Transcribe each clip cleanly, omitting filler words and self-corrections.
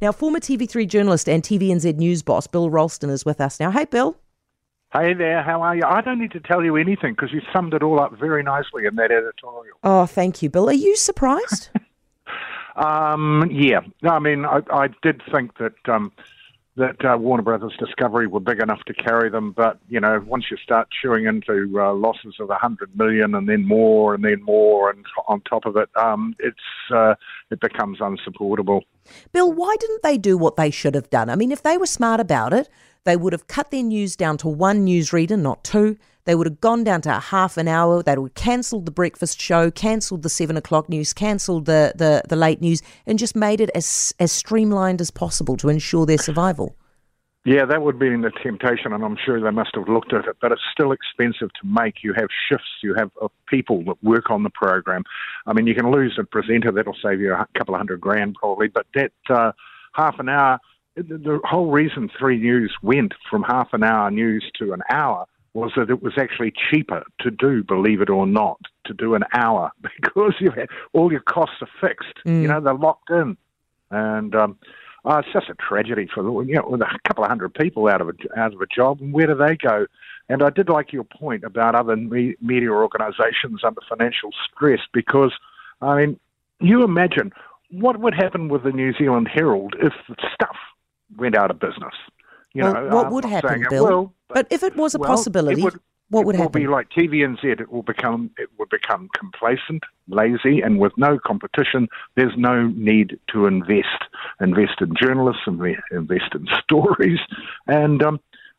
Now, former TV3 journalist and TVNZ news boss Bill Ralston is with us now. Hey, Bill. Hey there, how are you? I don't need to tell you anything because you summed it all up very nicely in that editorial. Oh, thank you, Bill. Are you surprised? Yeah. No, I mean, I did think that Warner Brothers Discovery were big enough to carry them, but, you know, once you start chewing into losses of $100 million and then more and on top of it, it becomes unsupportable. Bill, why didn't they do what they should have done? I mean, if they were smart about it, they would have cut their news down to one newsreader, not two. They would have gone down to half an hour. They would have cancelled the breakfast show, cancelled the 7 o'clock news, cancelled the late news, and just made it as streamlined as possible to ensure their survival. Yeah, that would be in the temptation, and I'm sure they must have looked at it, but it's still expensive to make. You have shifts, you have people that work on the program. I mean, you can lose a presenter, that'll save you a couple of $100,000 probably, but that half an hour, the whole reason 3 News went from half an hour news to an hour was that it was actually cheaper to do, believe it or not, to do an hour because you've had, all your costs are fixed. Mm. You know, they're locked in. And it's just a tragedy for a couple of hundred people out of a job. And where do they go? And I did like your point about other media organisations under financial stress because, I mean, you imagine what would happen with the New Zealand Herald if the stuff went out of business. You know, what would happen, Bill? Will, but if it was a possibility, what would happen? It will be like TVNZ. It would become complacent, lazy, and with no competition, there's no need to invest. Invest in journalists, invest in stories, and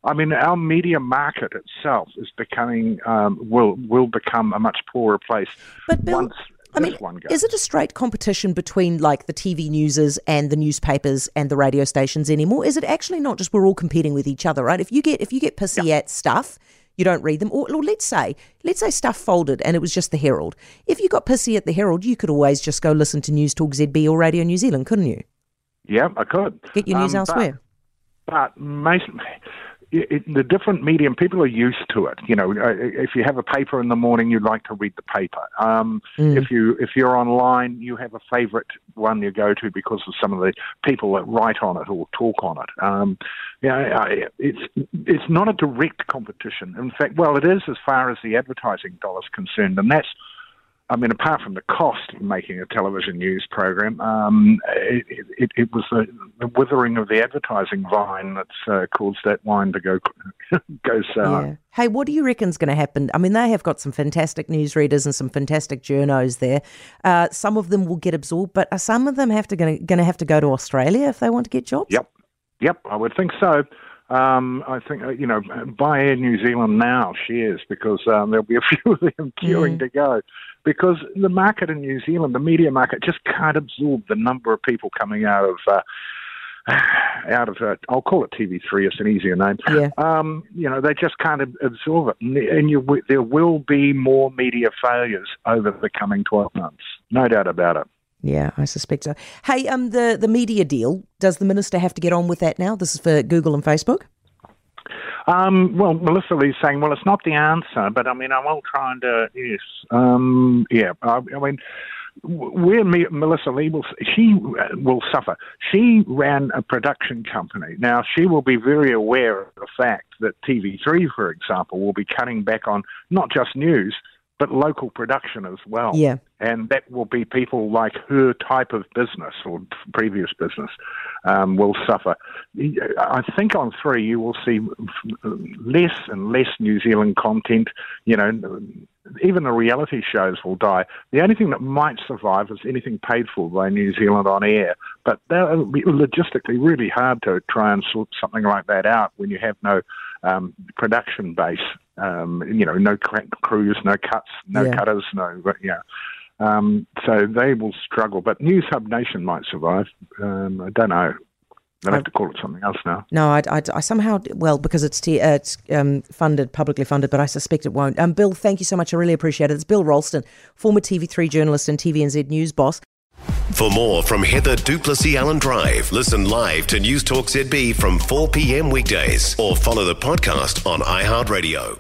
I mean, our media market itself is becoming will become a much poorer place. But Bill, I mean, is it a straight competition between like the TV newses and the newspapers and the radio stations anymore? Is it actually not just we're all competing with each other, right? If you get pissy at stuff, you don't read them. Or let's say stuff folded and it was just the Herald. If you got pissy at the Herald, you could always just go listen to News Talk ZB or Radio New Zealand, couldn't you? Yeah, I could. Get your news elsewhere. But Mason, the different medium, people are used to it. You know, if you have a paper in the morning, you'd like to read the paper. If you're online, you have a favourite one you go to because of some of the people that write on it or talk on it. It's not a direct competition. In fact, well, it is as far as the advertising dollar is concerned, and that's, I mean, apart from the cost of making a television news program, it was the withering of the advertising vine that's caused that wine to go sour. Yeah. Hey, what do you reckon's going to happen? I mean, they have got some fantastic newsreaders and some fantastic journos there. Some of them will get absorbed, but are some of them going to have to go to Australia if they want to get jobs? Yep, I would think so. I think, buy Air New Zealand now shares because there'll be a few of them queuing to go because the market in New Zealand, the media market, just can't absorb the number of people coming out of I'll call it TV3, it's an easier name. Yeah. They just can't absorb it. And there will be more media failures over the coming 12 months, no doubt about it. Yeah, I suspect so. Hey, the media deal, does the minister have to get on with that now? This is for Google and Facebook? Well, Melissa Lee's saying, well, it's not the answer, but I mean, I won't try and, yes. I mean, where Melissa Lee will suffer. She ran a production company. Now, she will be very aware of the fact that TV3, for example, will be cutting back on not just news, but local production as well. Yeah. And that will be people like her type of business or previous business will suffer. I think on 3 you will see less and less New Zealand content. You know, even the reality shows will die. The only thing that might survive is anything paid for by New Zealand on air. But that will be logistically really hard to try and sort something like that out when you have no production base. No crews, no cuts, no cutters, no, yeah. So they will struggle, but News Hub Nation might survive. I don't know. They'll have to call it something else now. No, I somehow, well, because it's publicly funded, but I suspect it won't. Bill, thank you so much. I really appreciate it. It's Bill Ralston, former TV3 journalist and TVNZ news boss. For more from Heather Duplessy Allen Drive, listen live to News Talk ZB from 4 p.m. weekdays or follow the podcast on iHeartRadio.